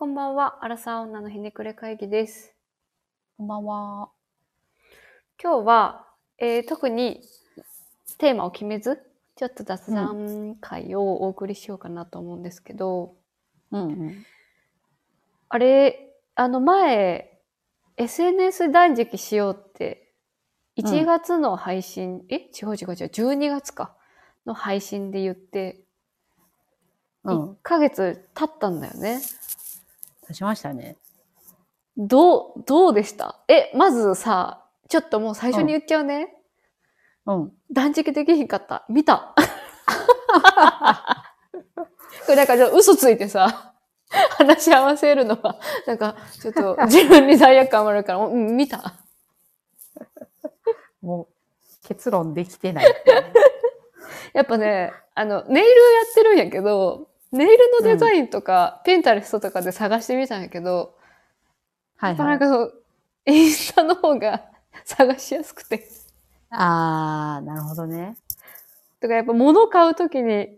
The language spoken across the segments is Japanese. こんばんは、アラサー女のひねくれ会議です。こんばんは。今日は、特にテーマを決めず、ちょっと雑談会をお送りしようかなと思うんですけど、あれ、前、SNS 断食しようって、1月の配信、12月か、の配信で言って、1ヶ月経ったんだよね。経ちましたね。どうでした？まずさ、ちょっともう最初に言っちゃうね。断食できひんかった。見た。これなんかちょっと嘘ついてさ、話し合わせるのは、なんかちょっと自分に罪悪感もあるから、見た。もう結論できてない。やっぱね、ネイルやってるんやけど、ネイルのデザインとか、ピンタレストとかで探してみたんやけど、やっぱなんかインスタの方が探しやすくて。なるほどね。とかやっぱ物買うときに、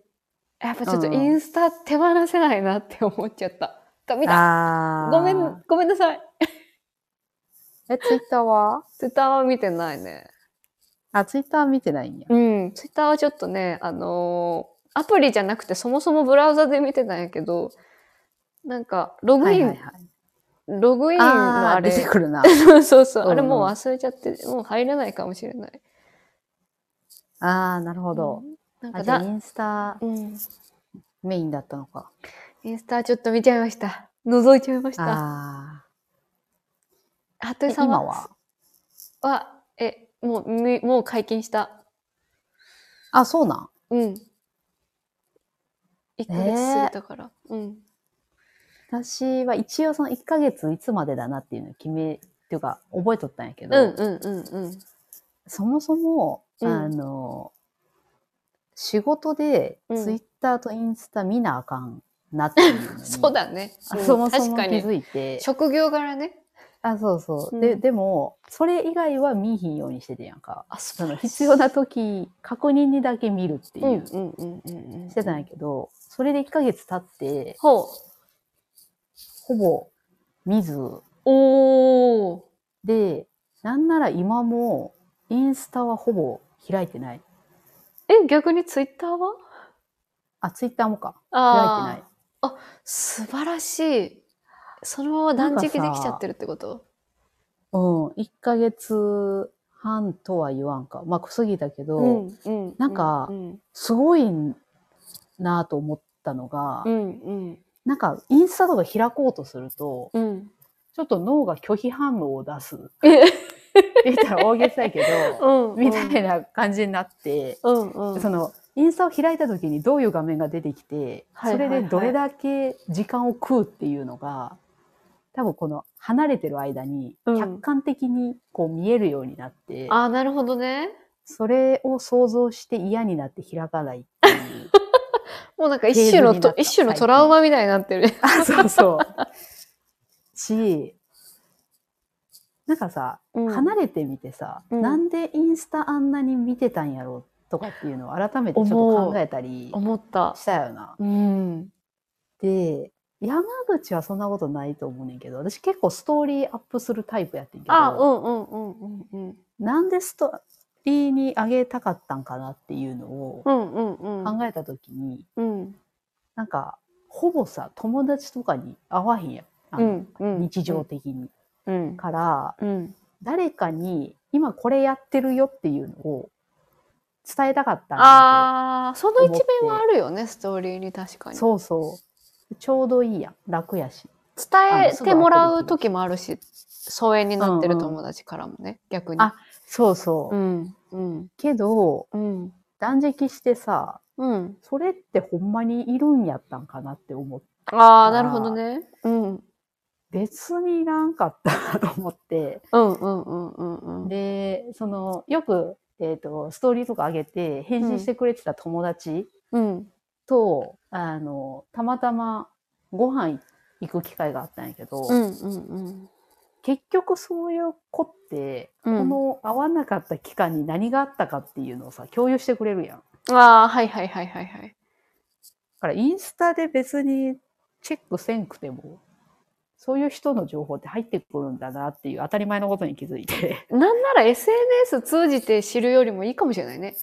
やっぱちょっとインスタ手放せないなって思っちゃった。見た。ごめんなさい。ツイッターは？ツイッターは見てないね。ツイッター見てないんや。ツイッターはちょっとね、アプリじゃなくてそもそもブラウザで見てたんやけど、なんか、ログインのあれ。出てくるな。そうそう。あれもう忘れちゃって、もう入れないかもしれない。なるほど。じゃあインスタ、メインだったのか。インスタちょっと見ちゃいました。覗いちゃいました。服部さんは？今は、もう解禁した。そうなん。1ヶ月過ぎたから。私は一応その1ヶ月いつまでだなっていうのをっていうか覚えとったんやけど、そもそも、仕事でツイッターとインスタ見なあかんなっていうのに。そうだね。そもそも気づいて。職業柄ね。そうそう。でも、それ以外は見ひんようにしててやんか。その必要な時、確認にだけ見るっていう。してたんやけど、それで1ヶ月経って、ほぼ見ず。で、なんなら今も、インスタはほぼ開いてない。逆にツイッターは？ツイッターもか。開いてない。素晴らしい。そのまま断食できちゃってるってこと？1ヶ月半とは言わんか。過ぎたけど、すごいなぁと思ったのが、インスタとか開こうとすると、ちょっと脳が拒否反応を出す。言ったら大げさやけど、みたいな感じになって、インスタを開いた時にどういう画面が出てきて、それでどれだけ時間を食うっていうのが、多分この離れてる間に客観的にこう見えるようになって、なるほどね。それを想像して嫌になって開かないっていう。もうなんか一種のトラウマみたいになってる。そうそう。なんかさ、離れてみてさ、なんでインスタあんなに見てたんやろうとかっていうのを改めてちょっと考えたりしたよな。で、山口はそんなことないと思うねんけど、私結構ストーリーアップするタイプやってんけど、なんでストーリーに上げたかったんかなっていうのを考えた時に、なんかほぼさ、友達とかに会わへんやん、日常的に。から、誰かに今これやってるよっていうのを伝えたかったんだと思って。その一面はあるよね、ストーリーに。確かに。そうそう。ちょうどいいやん。楽やし。伝えてもらう時もあるし、疎遠になってる友達からもね、逆に。そうそう。けど、断食してさ、それってほんまにいるんやったんかなって思った。なるほどね。別にいらんかったなと思って。で、よく、ストーリーとか上げて返信してくれてた友達と、たまたまご飯行く機会があったんやけど、結局そういう子って、この会わなかった期間に何があったかっていうのをさ、共有してくれるやん。だからインスタで別にチェックせんくても、そういう人の情報って入ってくるんだなっていう当たり前のことに気づいて。なんなら SNS 通じて知るよりもいいかもしれないね。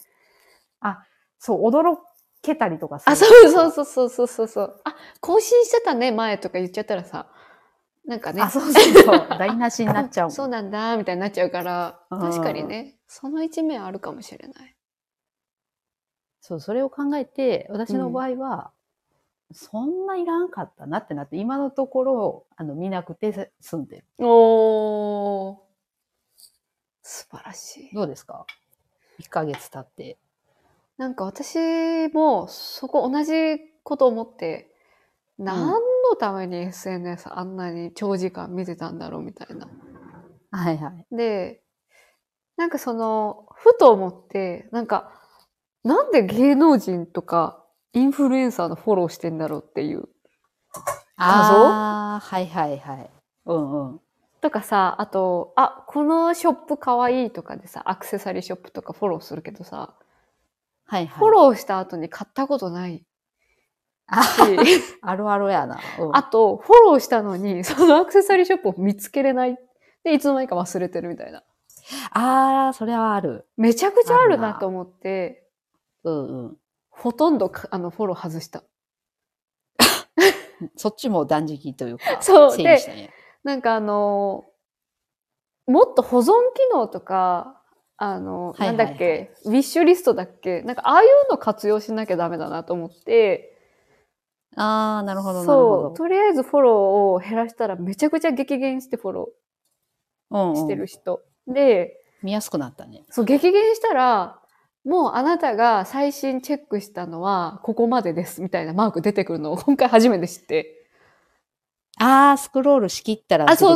あ、そう、驚けたりとかする。あ、そう。あ、更新してたね、前とか言っちゃったらさ。なんかね。あ、そう。台無しになっちゃうもん。そうなんだ、みたいになっちゃうから、確かにね、その一面あるかもしれない。そう、それを考えて、私の場合は、そんないらんかったなってなって、今のところ、見なくて済んでる。おー。素晴らしい。どうですか？ 1 ヶ月経って。なんか私も、そこ同じこと思って、何のために SNS あんなに長時間見てたんだろうみたいな。はいはい。で、なんかふと思って、なんで芸能人とかインフルエンサーのフォローしてんだろうっていう画像？はい。うん。とかさ、あと、あ、このショップかわいいとかでさ、アクセサリーショップとかフォローするけどさ、はいはい。フォローした後に買ったことない。あるあるやな。うん、あと、フォローしたのに、そのアクセサリーショップを見つけれない。で、いつの間にか忘れてるみたいな。あー、それはある。めちゃくちゃあるなと思って、うん、ほとんどフォロー外した。そっちも断食というか、そうでしたね。もっと保存機能とか、なんだっけ、ウィッシュリストだっけ、ああいうの活用しなきゃダメだなと思って。ああ、なるほど、なるほど。そう、とりあえずフォローを減らしたらめちゃくちゃ激減してフォローしてる人。うんうん、で、見やすくなったね。そう、激減したら、もうあなたが最新チェックしたのはここまでですみたいなマーク出てくるのを今回初めて知って。ああ、スクロールしきったら。あ、そう。は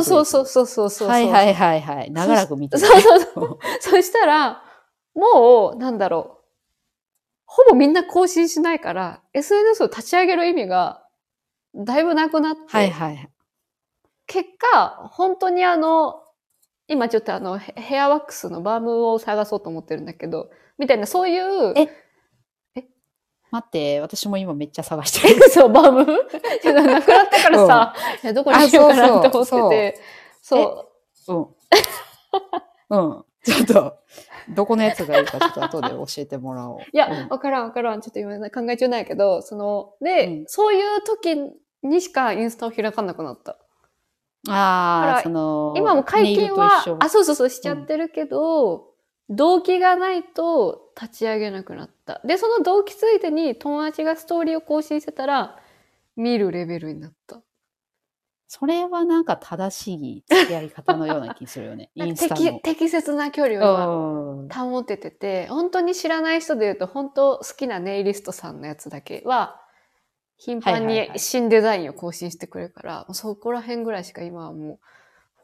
い。長らく見てた。そう。そしたら、もう、ほぼみんな更新しないから、SNS を立ち上げる意味がだいぶなくなって。はい。結果、本当に今ちょっとヘアワックスのバームを探そうと思ってるんだけど、みたいな、そういう。待って、私も今めっちゃ探してる。そう、バームなくなったからさ、いやどこにしようかなって思ってて。そう。うん。ちょっと、どこのやつがいいかちょっと後で教えてもらおう。いや、わからん。ちょっと今考え中ないけど、そういう時にしかインスタを開かなくなった。ああ、今も解禁は、そうしちゃってるけど、動機がないと立ち上げなくなった。で、その動機ついてに友達がストーリーを更新してたら、見るレベルになった。それは正しい付き合い方のような気するよね。インスタの適切な距離を今保ててて、本当に知らない人で言うと、本当好きなネイリストさんのやつだけは、頻繁に新デザインを更新してくれるから、そこら辺ぐらいしか今はもう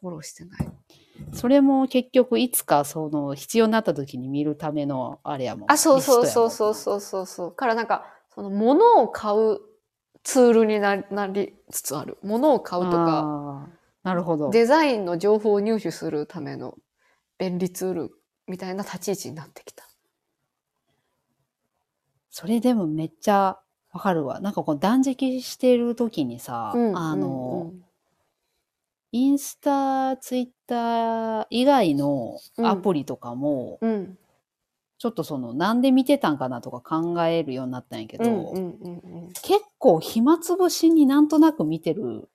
フォローしてない。それも結局いつか必要になった時に見るためのあれやもん。あ、そう。から物を買うツールになりつつある。物を買うとか、なるほど。デザインの情報を入手するための便利ツールみたいな立ち位置になってきた。それでもめっちゃわかるわ。こう断食してる時にさ、インスタ、ツイッター以外のアプリとかも、ちょっとなんで見てたんかなとか考えるようになったんやけど、結構暇つぶしになんとなく見てる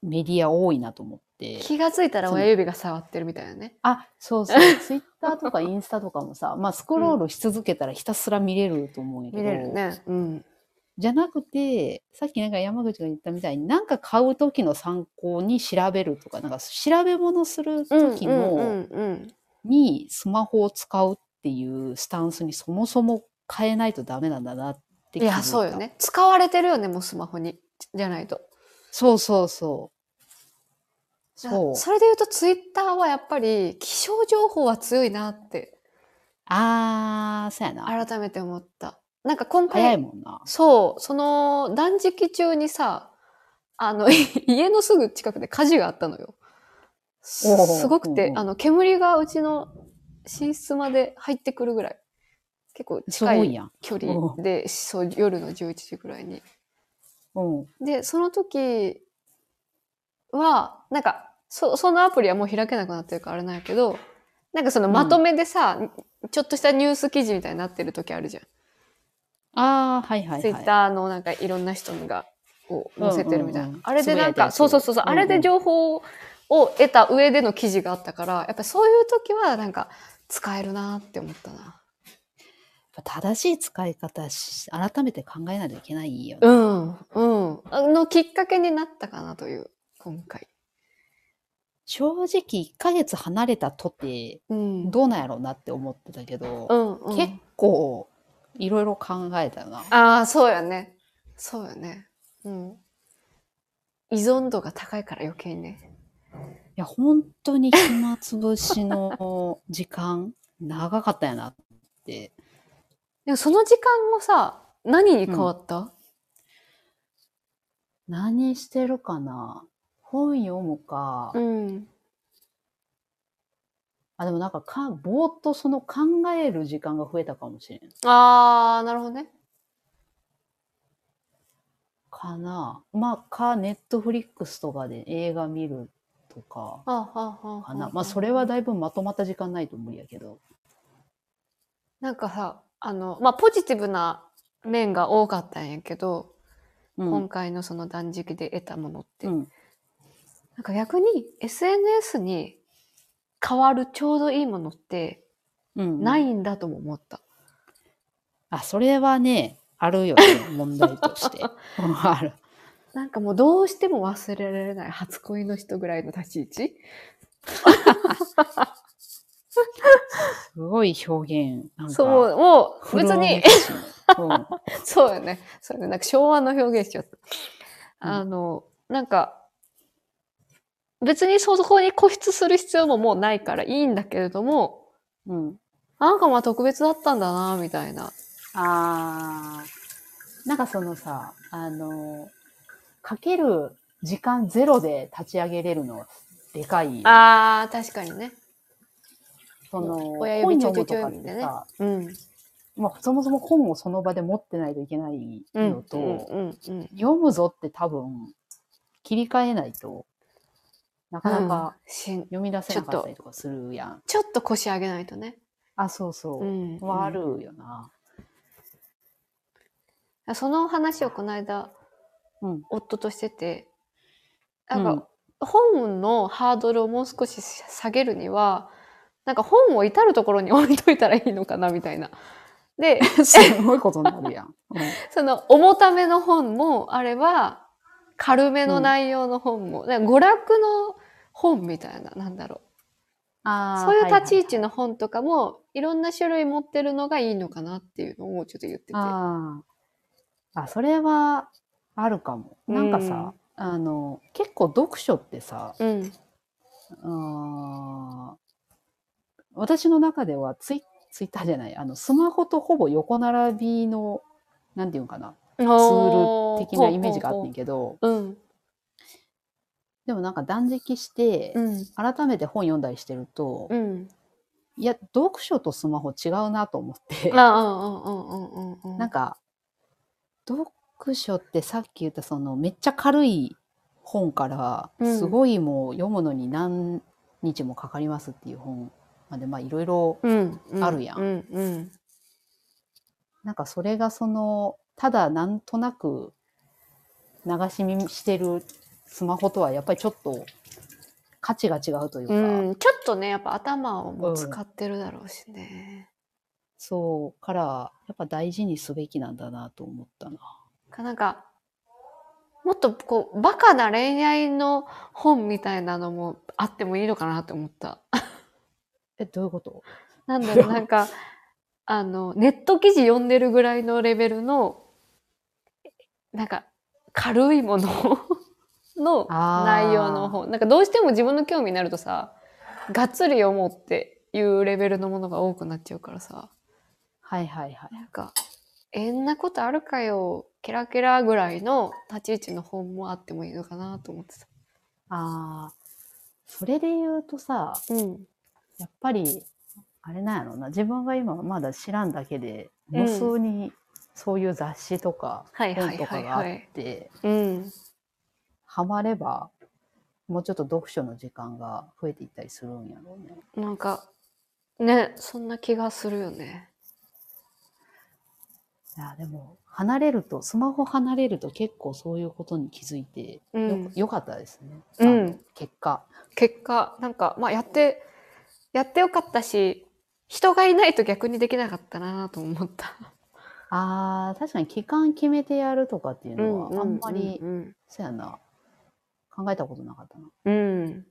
メディア多いなと思って。気がついたら親指が触ってるみたいなね。あ、そう。ツイッターとかインスタとかもさ、スクロールし続けたらひたすら見れると思うんやけど。見れるね。うん。じゃなくて、さっき山口が言ったみたいに、買う時の参考に調べるとか、調べ物する時にスマホを使うっていうスタンスにそもそも変えないとダメなんだなって気づいた。いや、そうよね。使われてるよね、もうスマホに。じゃないと。そう。それで言うと、ツイッターはやっぱり、気象情報は強いなって。あー、そうやな。改めて思った。今回、早いもんな。そう、断食中にさ、家のすぐ近くで火事があったのよ。すごくて、煙がうちの寝室まで入ってくるぐらい、結構近い距離で、そう、夜の11時ぐらいに。で、その時は、なんか、そのアプリはもう開けなくなってるからあれなんやけど、なんかそのまとめでさ、うん、ちょっとしたニュース記事みたいになってる時あるじゃん。ああ、はいはいはい。ツイッターのなんかいろんな人がこう載せてるみたいな。うんうん、あれでなんか、そう、あれで情報を得た上での記事があったから、やっぱそういう時はなんか使えるなって思ったな。正しい使い方改めて考えないといけないよね。うん。うん。のきっかけになったかなという、今回。正直、1ヶ月離れたとって、どうなんやろうなって思ってたけど、うん、結構、いろいろ考えたよな。ああ、そうやね。そうやね。うん。依存度が高いから余計ね。いや、本当に暇つぶしの時間、長かったやなって。でもその時間もさ、何に変わった？何してるかな？本読むか。うん。あ、でもなんか、ぼーっとその考える時間が増えたかもしれん。あー、なるほどね。かな。まあ、ネットフリックスとかで映画見るとか。かな。まあ、それはだいぶまとまった時間ないと無理やけど。なんかさ、まあ、ポジティブな面が多かったんやけど、今回のその断食で得たものって、なんか逆に SNS に変わるちょうどいいものってないんだとも思った。あ、それはね、あるよね、問題として。ある。なんかもうどうしても忘れられない初恋の人ぐらいの立ち位置。すごい表現。なんかそう、もう別に、そうよね。そうね。なんか昭和の表現しちゃった。なんか、別にそこに固執する必要ももうないからいいんだけれども、なんかまあ特別だったんだな、みたいな。あー。なんかそのさ、かける時間ゼロで立ち上げれるのはでかい。あー、確かにね。その親指ちょいちょいちょいみたいなね。まあ、そもそも本をその場で持ってないといけないのと、読むぞって多分切り替えないとなかなか読み出せなかったりとかするやん。ちょっと腰上げないとね。あ、そうそう。はあるよな。その話をこの間、夫としてて、なんか本のハードルをもう少し下げるには、なんか本を至るところに置いといたらいいのかなみたいな。で、すごいことになるやん。その重ための本もあれば、軽めの内容の本も、娯楽の本みたいな、なんだろう。そういう立ち位置の本とかも、いろんな種類持ってるのがいいのかなっていうのをちょっと言ってて。あ、それはあるかも。なんかさ、結構読書ってさ、私の中ではツイッターじゃない、スマホとほぼ横並びの、なんていうかな、ツール的なイメージがあってんけど、でもなんか断食して、改めて本読んだりしてると、いや、読書とスマホ違うなと思って、なんか、読書ってさっき言ったそのめっちゃ軽い本から、すごいもう読むのに何日もかかりますっていう本、でまあいろいろあるやん。なんかそれがそのただなんとなく流し見してるスマホとはやっぱりちょっと価値が違うというか、ちょっとねやっぱ頭をも使ってるだろうしね、そうからやっぱ大事にすべきなんだなと思ったな。なんかもっとこうバカな恋愛の本みたいなのもあってもいいのかなと思った。どういうこと？なんだろう、なんか、ネット記事読んでるぐらいのレベルの、なんか、軽いものの内容の本。なんかどうしても自分の興味になるとさ、がっつり読もうっていうレベルのものが多くなっちゃうからさ。なんか、んなことあるかよ、ケラケラぐらいの立ち位置の本もあってもいいのかなと思ってた。それで言うとさ、やっぱり、あれなんやろうな、自分が今まだ知らんだけで、無数にそういう雑誌とか、本とかがあって、ハマれば、もうちょっと読書の時間が増えていったりするんやろうね。なんかね、そんな気がするよね。いやでも離れると、スマホ離れると結構そういうことに気づいて よかったですね、うん、結果なんか、まあ、やってよかったし、人がいないと逆にできなかったなと思った。あ、確かに期間決めてやるとかっていうのはあんまり、そうやな、考えたことなかったな。うん。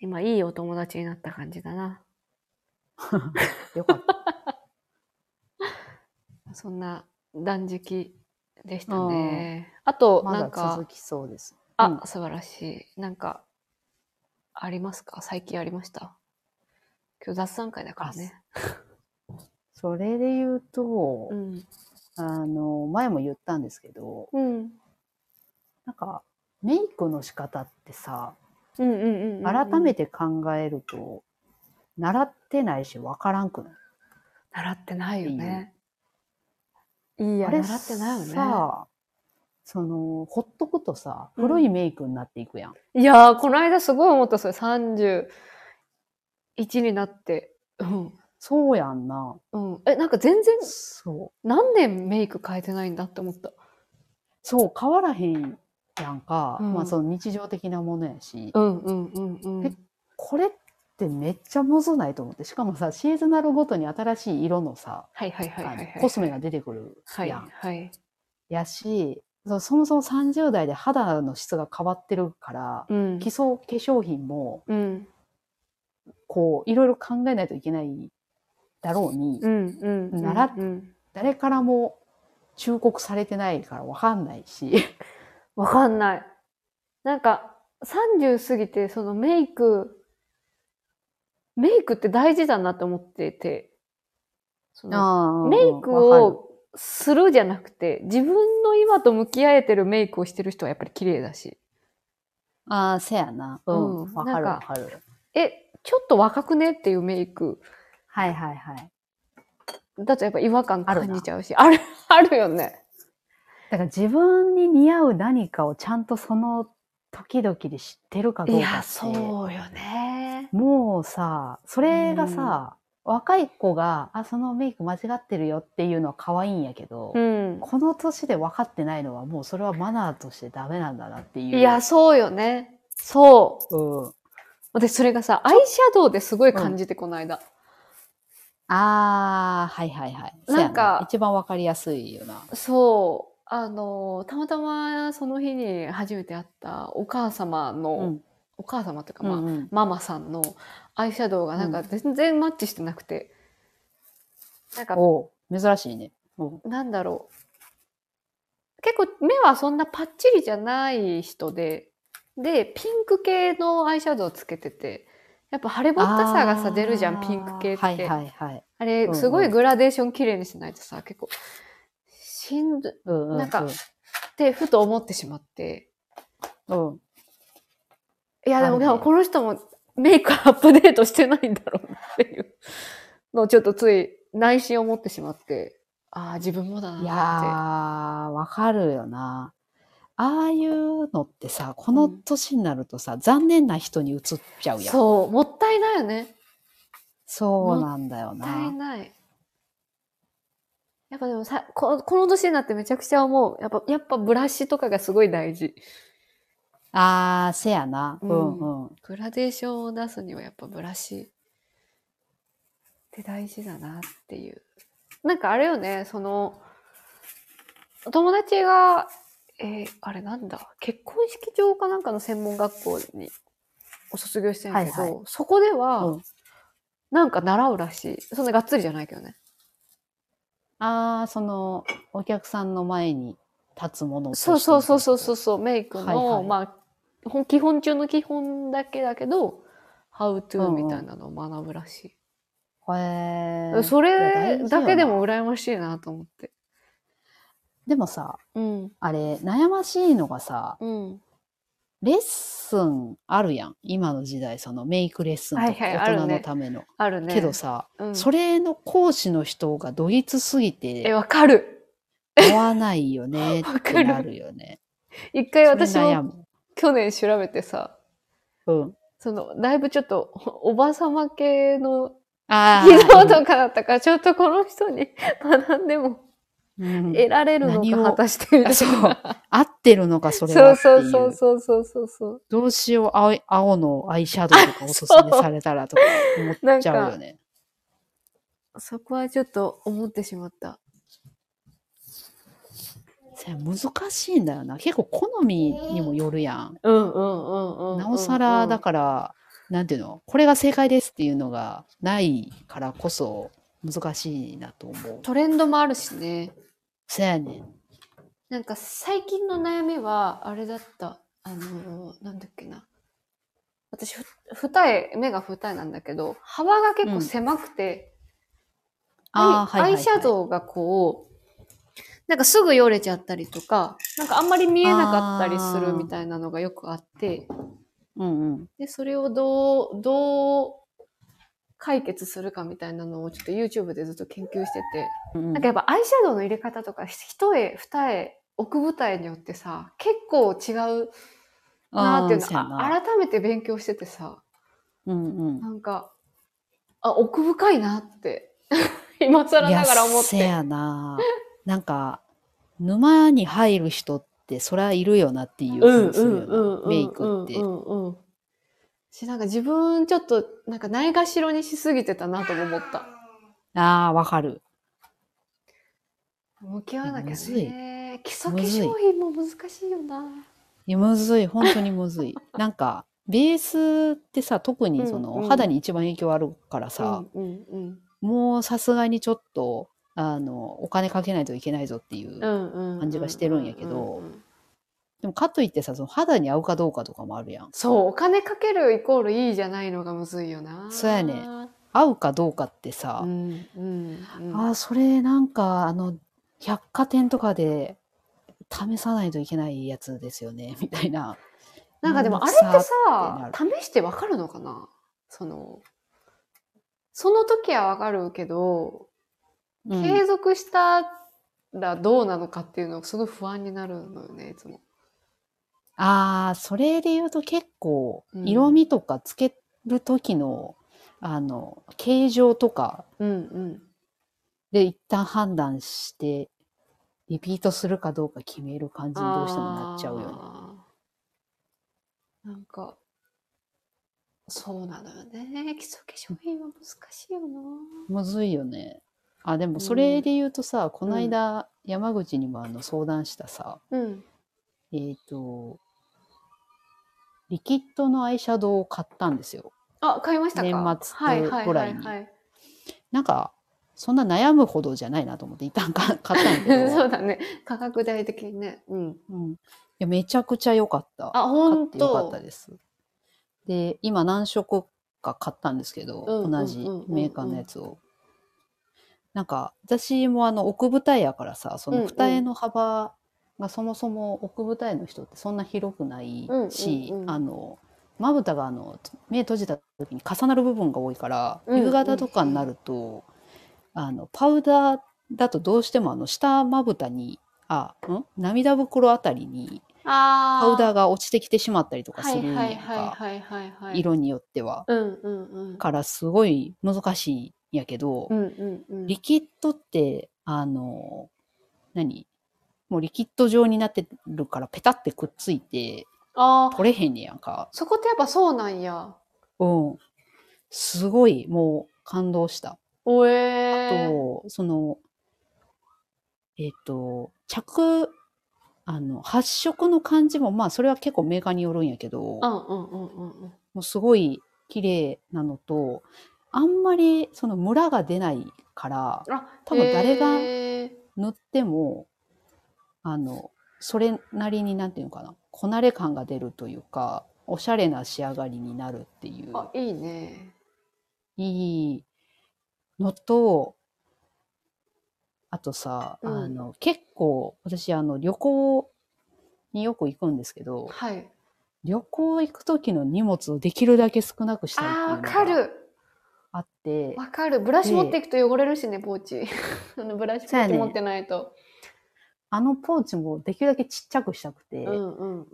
今いいお友達になった感じだな。よかった。そんな断食でしたね。あとなんかまだ続きそうです。あ、素晴らしい。なんかありますか？最近ありました？今日雑談会だからね。それで言うと、前も言ったんですけど、なんかメイクの仕方ってさ、改めて考えると習ってないし分からんくない？習ってないよね。いや、習ってないよね。さあ、そのほっとくとさ、古いメイクになっていくやん。いやー、この間すごい思ったそれ。31になって。そうやんな。なんか全然、そう。何年メイク変えてないんだって思った。そう、変わらへんやんか。まあその日常的なものやし。これってめっちゃむずないと思って。しかもさ、シーズナルごとに新しい色のさ、コスメが出てくるやん。やし、そもそも30代で肌の質が変わってるから、基礎化粧品も、こう、いろいろ考えないといけない。だろうに、誰からも忠告されてないから分かんないし。分かんない。なんか30過ぎてそのメイクって大事だなって思ってて、そのメイクをするじゃなくて、自分の今と向き合えてるメイクをしてる人はやっぱり綺麗だし。ああ、せやな。分かる分かる。ちょっと若くねっていうメイク。はいはいはい。だとやっぱ違和感感じちゃうし、あるよね。だから自分に似合う何かをちゃんとその時々で知ってるかどうかって。いや、そうよね。もうさ、それがさ、若い子が、あ、そのメイク間違ってるよっていうのは可愛いんやけど、この年で分かってないのはもうそれはマナーとしてダメなんだなっていう。いや、そうよね。そう。私それがさ、アイシャドウですごい感じて、この間。ああ、はいはいはい。なんか、一番わかりやすいよな。そう。たまたまその日に初めて会ったお母様の、お母様というか、ママさんのアイシャドウがなんか全然マッチしてなくて。なんか、珍しいね。なんだろう。結構目はそんなパッチリじゃない人で、ピンク系のアイシャドウをつけてて、やっぱ腫れぼったさがさ出るじゃん、ピンク系って。あれ、すごいグラデーション綺麗にしないとさ、結構、なんか、ってふと思ってしまって。いや、でもこの人もメイクアップデートしてないんだろうなっていうのをちょっとつい内心思ってしまって、ああ、自分もだなって。いやー、わかるよな。ああいうのってさ、この年になるとさ、残念な人に移っちゃうやん。そう、もったいないよね。そうなんだよな。もったいない。やっぱでもさ、この年になってめちゃくちゃ思う。やっぱブラッシュとかがすごい大事。ああ、せやな。グラデーションを出すにはやっぱブラシって大事だなっていう。なんかあれよね、その、お友達が、あれなんだ、結婚式場かなんかの専門学校にお卒業してるんだけど、そこでは、なんか習うらしい。そんながっつりじゃないけどね。ああ、その、お客さんの前に立つものを。そう、メイクの、まあ、基本中の基本だけだけど、How to みたいなのを学ぶらしい。それだけでも羨ましいなと思って。でもさ、あれ、悩ましいのがさ、レッスンあるやん。今の時代、そのメイクレッスンとか大人のための。あるね。けどさ、それの講師の人がどぎつすぎて。わかる。合わないよねってなるよね。一回私も去年調べてさ、うん、そのだいぶちょっとおばさま系の技能とかだったから、ちょっとこの人に学んでも得られるのか果たしてみたいな、そう合ってるのかそれはっていう、そうそうそうそうそう、どうしよう、青のアイシャドウとかおすすめされたらとか思っちゃうよね。そこはちょっと思ってしまった。難しいんだよな。結構好みにもよるやん。うんうんうんうん。なおさらだから、なんていうの、これが正解ですっていうのがないからこそ難しいなと思う。トレンドもあるしね。そうやね。なんか最近の悩みはあれだった。なんだっけな。私二重、目が二重なんだけど、幅が結構狭くて、うん、アイシャドウがこう。なんかすぐよれちゃったりとか、なんかあんまり見えなかったりするみたいなのがよくあって、うんうん、でそれをどう解決するかみたいなのをちょっと YouTube でずっと研究してて、うん、なんかやっぱアイシャドウの入れ方とか一重二重奥二重によってさ結構違うなっていうのを改めて勉強しててさ、うんうん、なんか奥深いなって今更ながら思って。いや、せやななんか沼に入る人ってそりゃいるよなっていう感じするよね、メイクって。なんか自分ちょっとなんかないがしろにしすぎてたなとも思った。ああ、わかる。向き合わなきゃね。基礎化粧品も難しいよな。いや、むずい、本当にむずい。なんかベースってさ、特にその、お肌に一番影響あるからさ、もうさすがにちょっと。お金かけないといけないぞっていう感じがしてるんやけど、でもかといってさ、その肌に合うかどうかとかもあるやん。そう、お金かけるイコールいいじゃないのがむずいよな。そうやね。合うかどうかってさ、それなんか百貨店とかで試さないといけないやつですよねみたいな。なんかでもあれってさ、試してわかるのかな。その時はわかるけど。継続したらどうなのかっていうのがすごい不安になるのよね、いつも。それで言うと結構色味とかつける時の、形状とかで一旦判断してリピートするかどうか決める感じにどうしてもなっちゃうよね。なんかそうなのよね。基礎化粧品は難しいよな。むずいよね。でもそれで言うとさ、この間山口にも相談したさ、リキッドのアイシャドウを買ったんですよ。買いましたか。年末ぐらいに。なんかそんな悩むほどじゃないなと思って一旦買ったんだけど。そうだね。価格帯的にね。いやめちゃくちゃ良かった。本当。買って良かったです。で、今何色か買ったんですけど、同じメーカーのやつを。なんか私も奥二重やからさ、その二重の幅がそもそも奥二重の人ってそんな広くないし、まぶたが目閉じた時に重なる部分が多いから、夕方とかになるとパウダーだとどうしても下まぶたに涙袋あたりにパウダーが落ちてきてしまったりとかするんやんか、色によっては、からすごい難しいやけど、リキッドってもうリキッド状になってるからペタってくっついて取れへんねやんか。そこってやっぱそうなんや。すごいもう感動した。あと発色の感じもまあそれは結構メーカーによるんやけど、もうすごい綺麗なのと。あんまりそのムラが出ないから多分誰が塗ってもそれなりになんていうのかな、こなれ感が出るというかおしゃれな仕上がりになるっていう。いいね。いいのと、あとさ、結構私旅行によく行くんですけど、旅行行く時の荷物をできるだけ少なくしたいっていうのが。わかる。あってわかる。ブラシ持っていくと汚れるしね、ポーチブラシポーチ持ってないとあのポーチもできるだけちっちゃくしたくて、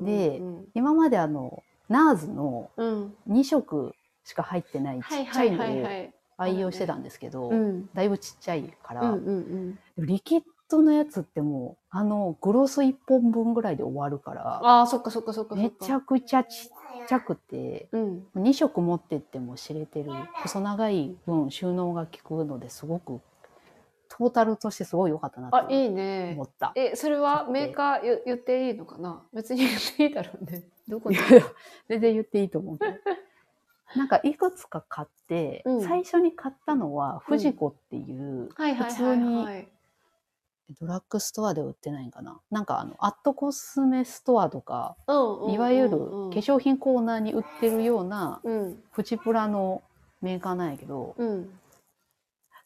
で、今までナーズの2色しか入ってないちっちゃいのを愛用してたんですけど、だいぶちっちゃいから、リキッドのやつってもう、グロス1本分ぐらいで終わるから、あー、そっかそっかそっか。めちゃくちゃちっちゃくて、2色持ってっても知れてる、細長い分収納が効くのですごく、トータルとしてすごい良かったなと思った。あ、いいね。それはメーカー言っていいのかな？別に言っていいだろうね。どこで全然言っていいと思う。なんかいくつか買って、最初に買ったのはフジコっていう、普通にドラッグストアで売ってないんかな。なんかアットコスメストアとか、いわゆる化粧品コーナーに売ってるようなプチプラのメーカーなんやけど、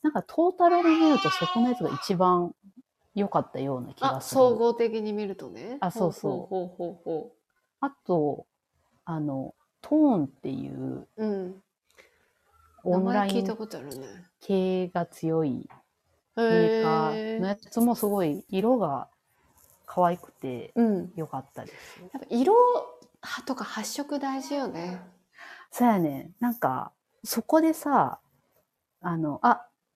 なんかトータルで見るとそこのやつが一番良かったような気がする。あ、総合的に見るとね。あ、そうそう。あと、トーンっていう、オンライン系が強いメーカーのやつもすごい色が可愛くて良かったです。やっぱ色とか発色大事よね。そうやね。なんかそこでさ、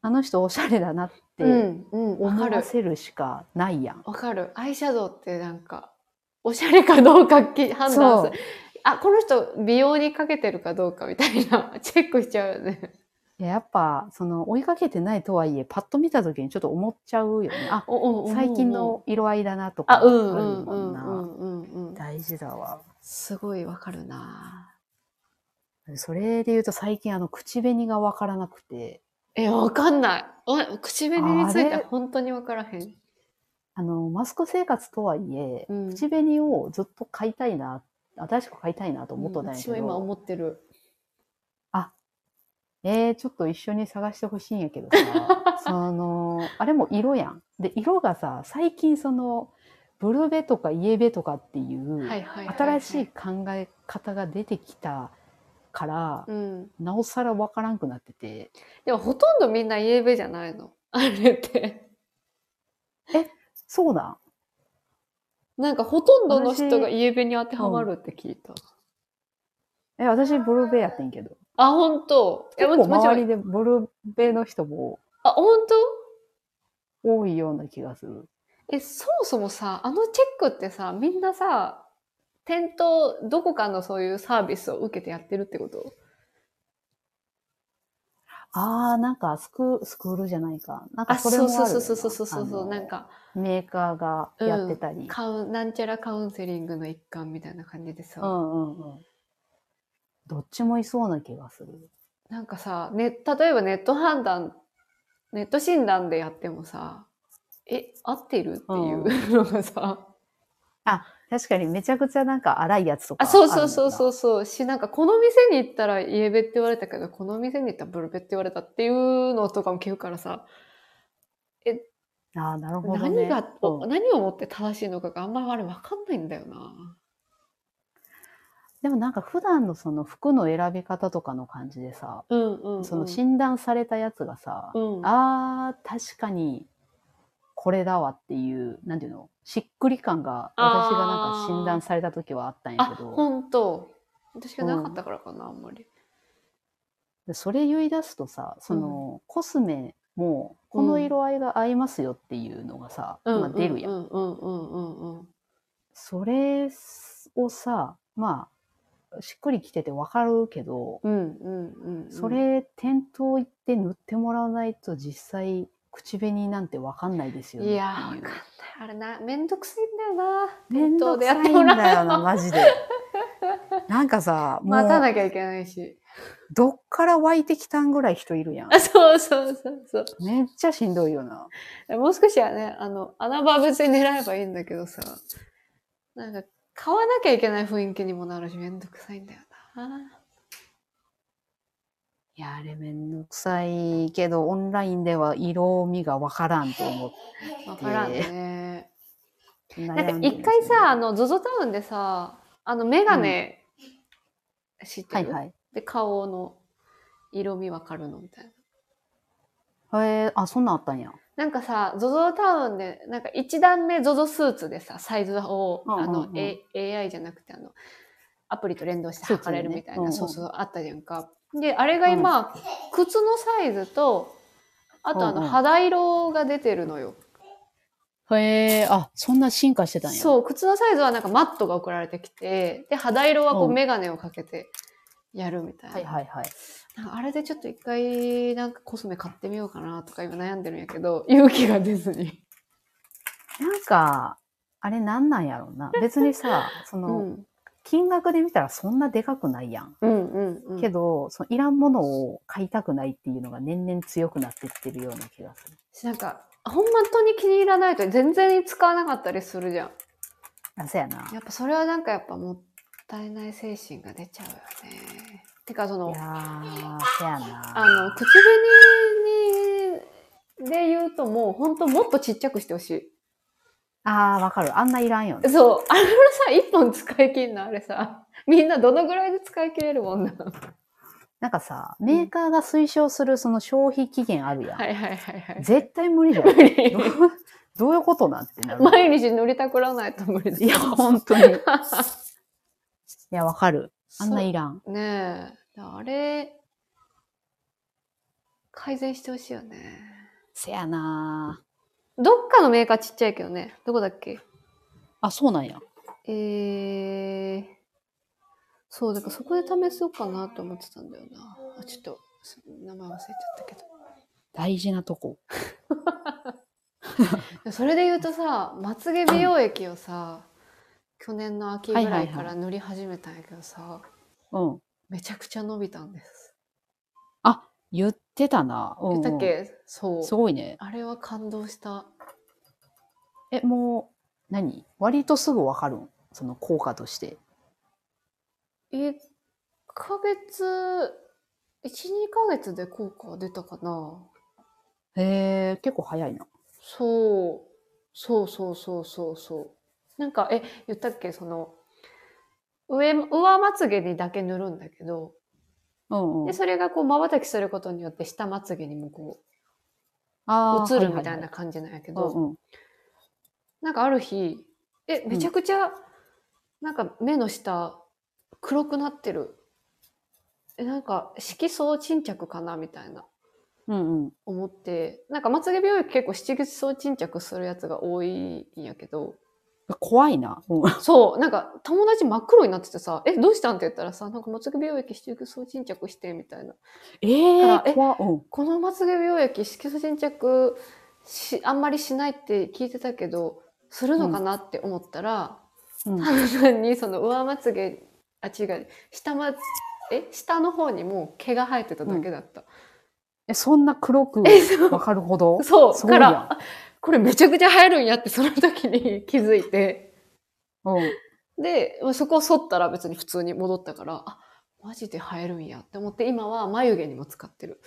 あの人おしゃれだなって思わせるしかないやん。わかる。アイシャドウってなんか、おしゃれかどうか判断する。あ、この人美容にかけてるかどうかみたいな、チェックしちゃうよね。やっぱ、追いかけてないとはいえ、パッと見た時にちょっと思っちゃうよね。あ、最近の色合いだなとか。あ、大事だわ。すごいわかるな。それで言うと最近口紅がわからなくて。わかんない。口紅について本当にわからへん。マスク生活とはいえ、口紅をずっと買いたいな、新しく買いたいなと思っとないけど。私も今思ってる。あ、ちょっと一緒に探してほしいんやけどさ、あれも色やん。で、色がさ、最近ブルベとかイエベとかっていう、新しい考え方が出てきたから、なおさらわからんくなってて。でもほとんどみんなイエベじゃないのあれって。そうだ。なんかほとんどの人がイエベに当てはまるって聞いた。私ブルベやってんけど。あ、ほんと？結構周りでブルベの人も。あ、ほんと？多いような気がする。そもそもさ、チェックってさ、みんなさ、店頭、どこかのそういうサービスを受けてやってるってこと？なんかスクールじゃないか。なんかそれもあるよな。そう。なんか。メーカーがやってたり。なんちゃらカウンセリングの一環みたいな感じでさ。どっちもいそうな気がする。なんかさ、例えばネット診断でやってもさ、合ってるっていうのがさ。あ、確かにめちゃくちゃなんか荒いやつとか。そう。なんかこの店に行ったらイエベって言われたけど、この店に行ったらブルベって言われたっていうのとかも聞くからさ、なるほどね。何をもって正しいのかがあんまりあれ分かんないんだよな。でもなんか普段の服の選び方とかの感じでさ、診断されたやつがさ、確かに、これだわっていう、なんていうの、しっくり感が、私がなんか診断された時はあったんやけど。本当。私がなかったからかな、あんまり。それ言い出すとさ、コスメも、この色合いが合いますよっていうのがさ、出るやん。それをさ、まあ、しっくりきててわかるけど、それ、店頭行って塗ってもらわないと実際、口紅なんてわかんないですよね。いや、わかんない。あれな、めんどくさいんだよな。めんどくさいんだよな、マジで。なんかさ、待たなきゃいけないし。どっから湧いてきたんぐらい人いるやん。そう。めっちゃしんどいよな。もう少しはね、穴場別に狙えばいいんだけどさ、なんか、買わなきゃいけない雰囲気にもなるし、めんどくさいんだよな。いや、あれめんどくさいけど、オンラインでは色味がわからんと思って。わからんね。なんか一回さ、ZOZO タウンでさ、メガネ知ってる？で、顔の色味わかるのみたいな。そんなんあったんや。なんかさ、ZOZO タウンで、なんか1段目 ZOZO スーツでさ、サイズを、AI じゃなくて、アプリと連動して測れるみたいな、ね、そうそう、あったじゃんか。で、あれが今、靴のサイズと、あと肌色が出てるのよ。へえ、あ、そんな進化してたんや。そう、靴のサイズはなんかマットが送られてきて、で、肌色はこうメガネをかけてやるみたいな。はいはいはい。なんかあれでちょっと一回、なんかコスメ買ってみようかなとか今悩んでるんやけど、勇気が出ずに。なんか、あれなんなんやろうな。別にさ、その、金額で見たらそんなでかくないやん。けど、そのいらんものを買いたくないっていうのが年々強くなってきてるような気がする。なんか、本当に気に入らないと全然使わなかったりするじゃん。あ、そうやな。やっぱそれはなんかやっぱもったいない精神が出ちゃうよね。てかその、いやー、そうやな。口紅で言うともう本当もっとちっちゃくしてほしい。あー、わかる。あんないらんよね。そう。あれさ、一本使い切んのあれさ。みんなどのぐらいで使い切れるもんなの？なんかさ、メーカーが推奨するその消費期限あるやん。はいはいはいはい。絶対無理じゃん。無理。どういうことなんてなる。毎日塗りたくらないと無理だ。いや、本当に。いや、わかる。あんないらん。ねえ。あれ、改善してほしいよね。せやなぁ。どっかのメーカーちっちゃいけどね。どこだっけ？あ、そうなんや。そう、だからそこで試そうかなと思ってたんだよな。あ、ちょっと、名前忘れちゃったけど。大事なとこ。それで言うとさ、まつげ美容液をさ、去年の秋ぐらいから塗り始めたんやけどさ、めちゃくちゃ伸びたんです。あ、言ってたな。言ったっけ？そう。すごいね。あれは感動した。え、もう、何？割とすぐわかるん？その効果として。1ヶ月、1、2ヶ月で効果は出たかな。へえ、結構早いな。そう。そうそうそうそうそう。なんか、言ったっけ？その、上まつげにだけ塗るんだけど、で、それがこう、瞬きすることによって下まつげにもこう、映るみたいな感じなんやけど、なんかある日、めちゃくちゃ、なんか目の下、黒くなってる。なんか、色素沈着かなみたいな。思って。なんか、まつげ病院結構色素沈着するやつが多いんやけど。怖いな。そう。なんか、友達真っ黒になっててさ、どうしたんって言ったらさ、なんか、まつげ美容液色素沈着して、みたいな。このまつげ美容液色素沈着あんまりしないって聞いてたけど、するのかなって思ったら、単にその上まつげ、あ、違う。下の方にも毛が生えてただけだった。そんな黒くわかるほど？そう。から、これめちゃくちゃ生えるんやって、その時に気づいて。で、そこを剃ったら別に普通に戻ったから、あ、マジで生えるんやって思って、今は眉毛にも使ってる。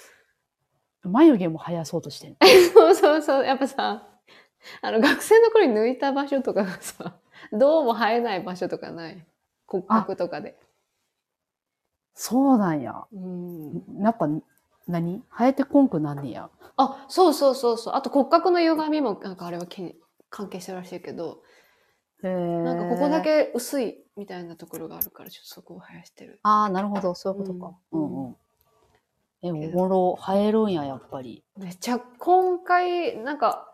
眉毛も生やそうとしてる。そうそうそう。やっぱさ、学生の頃に抜いた場所とかがさ、どうも生えない場所とかない。骨格とかで。そうなんや。やっぱ、生えてこんくなんねや。あ、そうそうそうそう。あと骨格の歪みも、なんかあれは関係してるらしいけど、なんかここだけ薄いみたいなところがあるから、ちょっとそこを生やしてる。ああ、なるほど。そういうことか。おもろ、生えるんや、やっぱり。めちゃ、今回、なんか、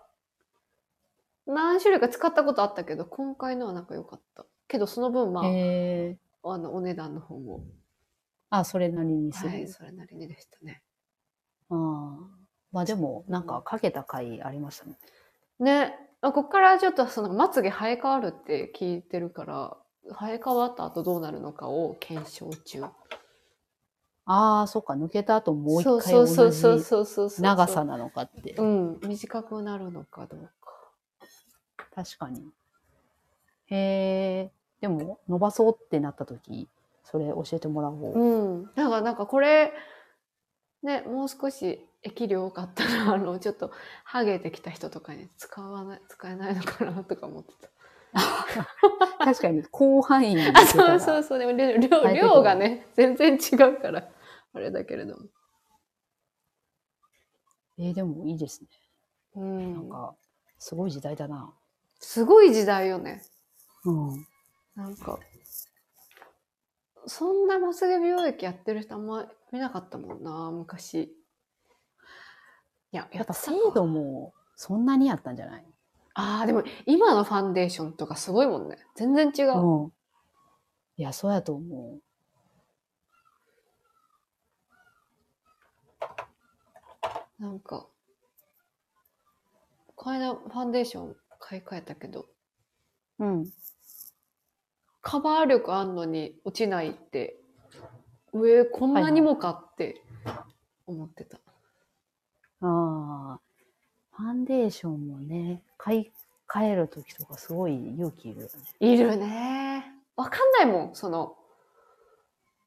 何種類か使ったことあったけど、今回のはなんか良かった。けどその分まあ、お値段の方も。あ、それなりにする。はい、それなりにでしたね。まあでも、なんかかけた回ありましたね。ね。ここからちょっとそのまつげ生え変わるって聞いてるから、生え変わった後どうなるのかを検証中。ああ、そっか、抜けた後もう一回同じ長さなのかって。短くなるのかどうか。確かに。へえ。でも、伸ばそうってなった時、それ教えてもらおう。なんかこれ、ね、もう少し液量多かったら、ちょっと、ハゲてきた人とかに使えないのかなとか思ってた。確かに、広範囲に。あ、そうそうそう。でも量がね、全然違うから、あれだけれども。でもいいですね。うん、なんかすごい時代だな。すごい時代よね。うん、なんかそんなまつげ美容液やってる人あんま見なかったもんな昔。いや、やっぱ精度もそんなにやったんじゃない？ああ、でも今のファンデーションとかすごいもんね。全然違う。うん、いや、そうやと思う。なんかこの間ファンデーション買い替えたけど、うん、カバー力あんのに落ちないって上こんなにもかって思ってた、はい、ああ、ファンデーションもね買い替える時とかすごい勇気いるよね。いるね。わかんないもん、その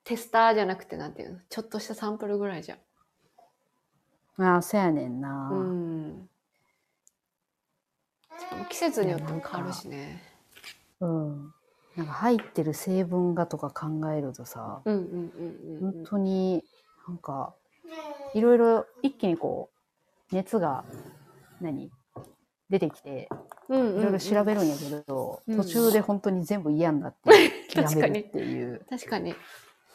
テスターじゃなくてなんていうの、ちょっとしたサンプルぐらいじゃん。ああ、そうやねんな。うん。しかも季節によっても変わるしね。うん。なんか入ってる成分がとか考えるとさ、うんうんうんうん、本当になんかいろいろ一気にこう熱が出てきて、いろいろ調べるんやけど、うんうん、途中で本当に全部嫌になって諦めるっていう。確かに。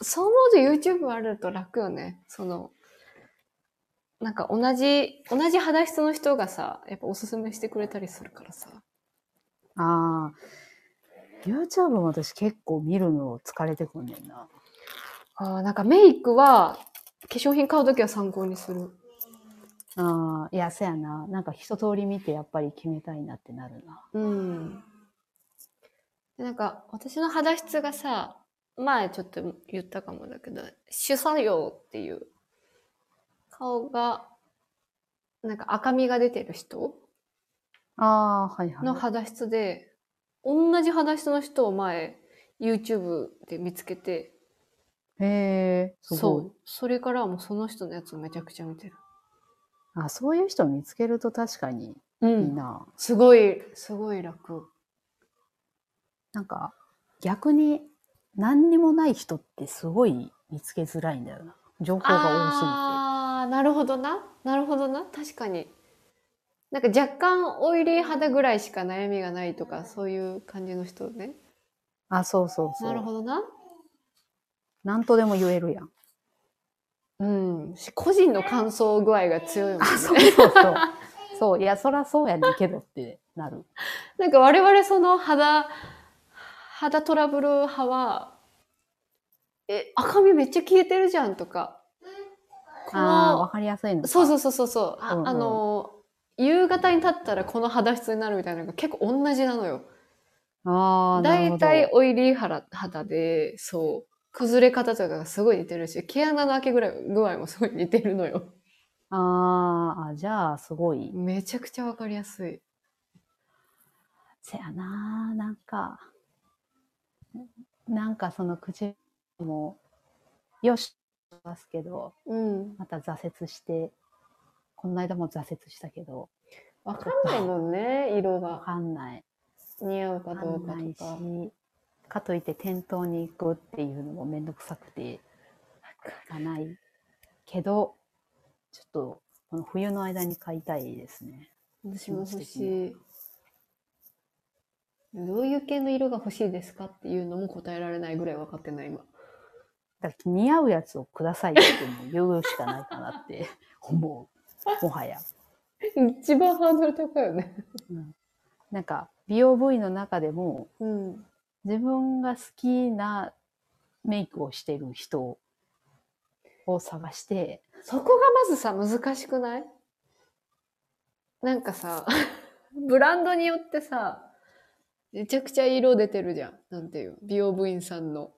そう思うと YouTube あると楽よね。そのなんか同じ肌質の人がさ、やっぱおすすめしてくれたりするからさ。ああ、YouTube も私結構見るの疲れてくんねんな。ああ、なんかメイクは化粧品買うときは参考にする。ああ、いや、そうやな。なんか一通り見てやっぱり決めたいなってなるな。うん。でなんか私の肌質がさ、前ちょっと言ったかもだけど、主作用っていう。顔がなんか赤みが出てる人の肌質で、同じ肌質の人を前 YouTube で見つけて、へえ、そう、それからもうその人のやつをめちゃくちゃ見てる。あ、そういう人を見つけると確かにいいな、うん、すごいすごい楽。なんか逆に何にもない人ってすごい見つけづらいんだよな、情報が多すぎて。なるほどな、なるほどな。確かになんか若干オイリー肌ぐらいしか悩みがないとかそういう感じの人ね。あ、そうそうそう。なるほどな。なんとでも言えるやん。うん。個人の感想具合が強いもんね。あ、そうそうそう。そういや、そらそうやねんけどってなる。なんか我々その肌トラブル派は、赤みめっちゃ消えてるじゃんとか。あ、わかりやすいの。そうそうそうそう。うんうん、夕方に経ったらこの肌質になるみたいなのが結構同じなのよ。ああ、なるほど。だいたいオイリー肌で、そう。崩れ方とかがすごい似てるし、毛穴の開け具合もすごい似てるのよ。ああ、じゃあすごい。めちゃくちゃわかりやすい。せやな、なんかその口も、よし。ますけど、うん、また挫折して、この間も挫折したけど、わかんないもんね、色が。わかんない。似合うかどうかとか。わかんないし、かといって店頭に行くっていうのもめんどくさくて、わかんないけど、ちょっとこの冬の間に買いたいですね。私も欲しい。どういう系の色が欲しいですかっていうのも答えられないぐらいわかってない今。だから似合うやつをくださいって言うしかないかなって思う。もはや。一番ハードル高いよね。うん、なんか美容部位の中でも、うん、自分が好きなメイクをしてる人を探して。そこがまずさ、難しくない？なんかさ、ブランドによってさ、めちゃくちゃ色出てるじゃん。なんていう、美容部員さんの。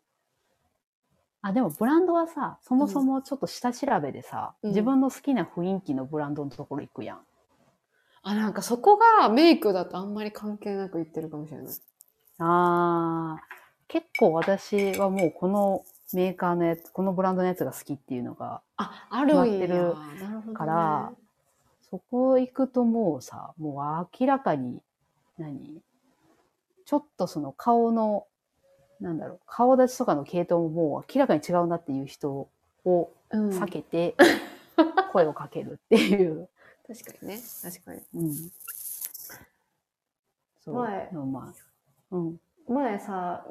あ、でもブランドはさ、そもそもちょっと下調べでさ、うん、自分の好きな雰囲気のブランドのところ行くやん。あ、なんかそこがメイクだとあんまり関係なく言ってるかもしれない。あー、結構私はもうこのメーカーのやつ、このブランドのやつが好きっていうのがあるんや。決まってるから、ね、そこ行くともうさ、もう明らかにちょっとその顔のなんだろう、顔立ちとかの系統ももう明らかに違うなっていう人を避けて声をかけるっていう、確かにね、確かに。うん。そう。前、まあ、うん。前さ、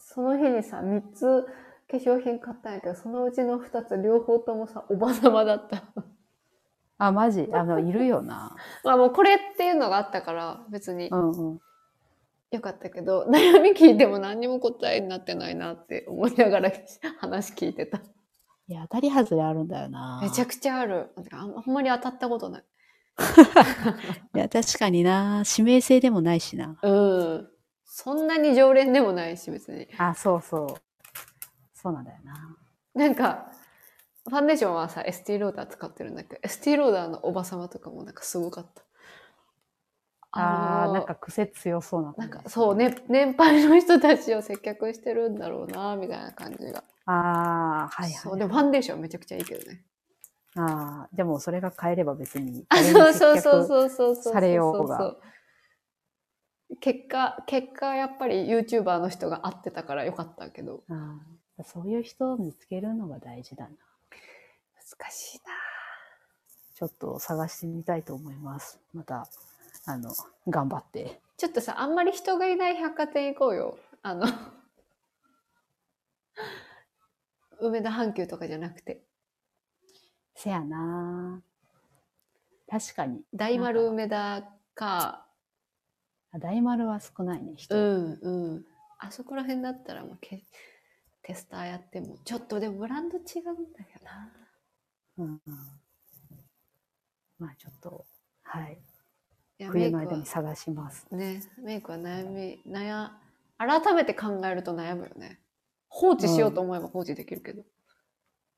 その日にさ、3つ化粧品買ったんやけど、そのうちの2つ、両方ともさ、おばさまだった。あ、マジ？いるよな。まあもうこれっていうのがあったから、別に。うんうん。よかったけど、悩み聞いても何にも答えになってないなって思いながら話聞いてた。いや、当たり外れあるんだよな。めちゃくちゃある。あんまり当たったことない。いや、確かにな。指名制でもないしな。うん。そんなに常連でもないし、別に。あ、そうそう。そうなんだよな。なんか、ファンデーションはさ、ST ローダー使ってるんだけど、ST ローダーのおばさまとかもなんかすごかった。なんか癖強そうな感じ。なんかそうね、年配の人たちを接客してるんだろうな、みたいな感じが。ああ、はいはい。そう、でもファンデーションめちゃくちゃいいけどね。ああ、でもそれが変えれば別に。あ、そう。されようが。結果やっぱり YouTuber の人が合ってたからよかったけど。あ、そういう人を見つけるのが大事だな。難しいな。ちょっと探してみたいと思います。また。頑張って。ちょっとさ、あんまり人がいない百貨店行こうよ。梅田阪急とかじゃなくて。せやな。確かに。大丸梅田か。大丸は少ないね、人。うんうん。あそこら辺だったらもうテスターやっても。ちょっとでもブランド違うんだよな。うん。まあちょっと、はい。冬の間に探します。ね、メイクは改めて考えると悩むよね。放置しようと思えば放置できるけど。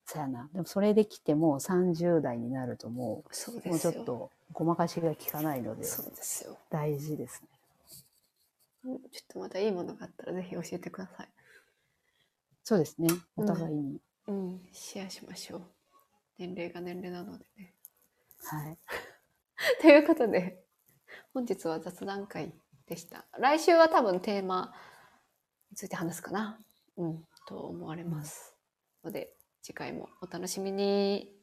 そうやな。でもそれできても30代になるともうちょっとごまかしが効かないので、そうですよ。大事ですね。ちょっとまたいいものがあったらぜひ教えてください。そうですね。お互いに。うん、シェアしましょう。年齢が年齢なのでね。はい。ということで。本日は雑談会でした。来週は多分テーマについて話すかな、と思われますので、次回もお楽しみに。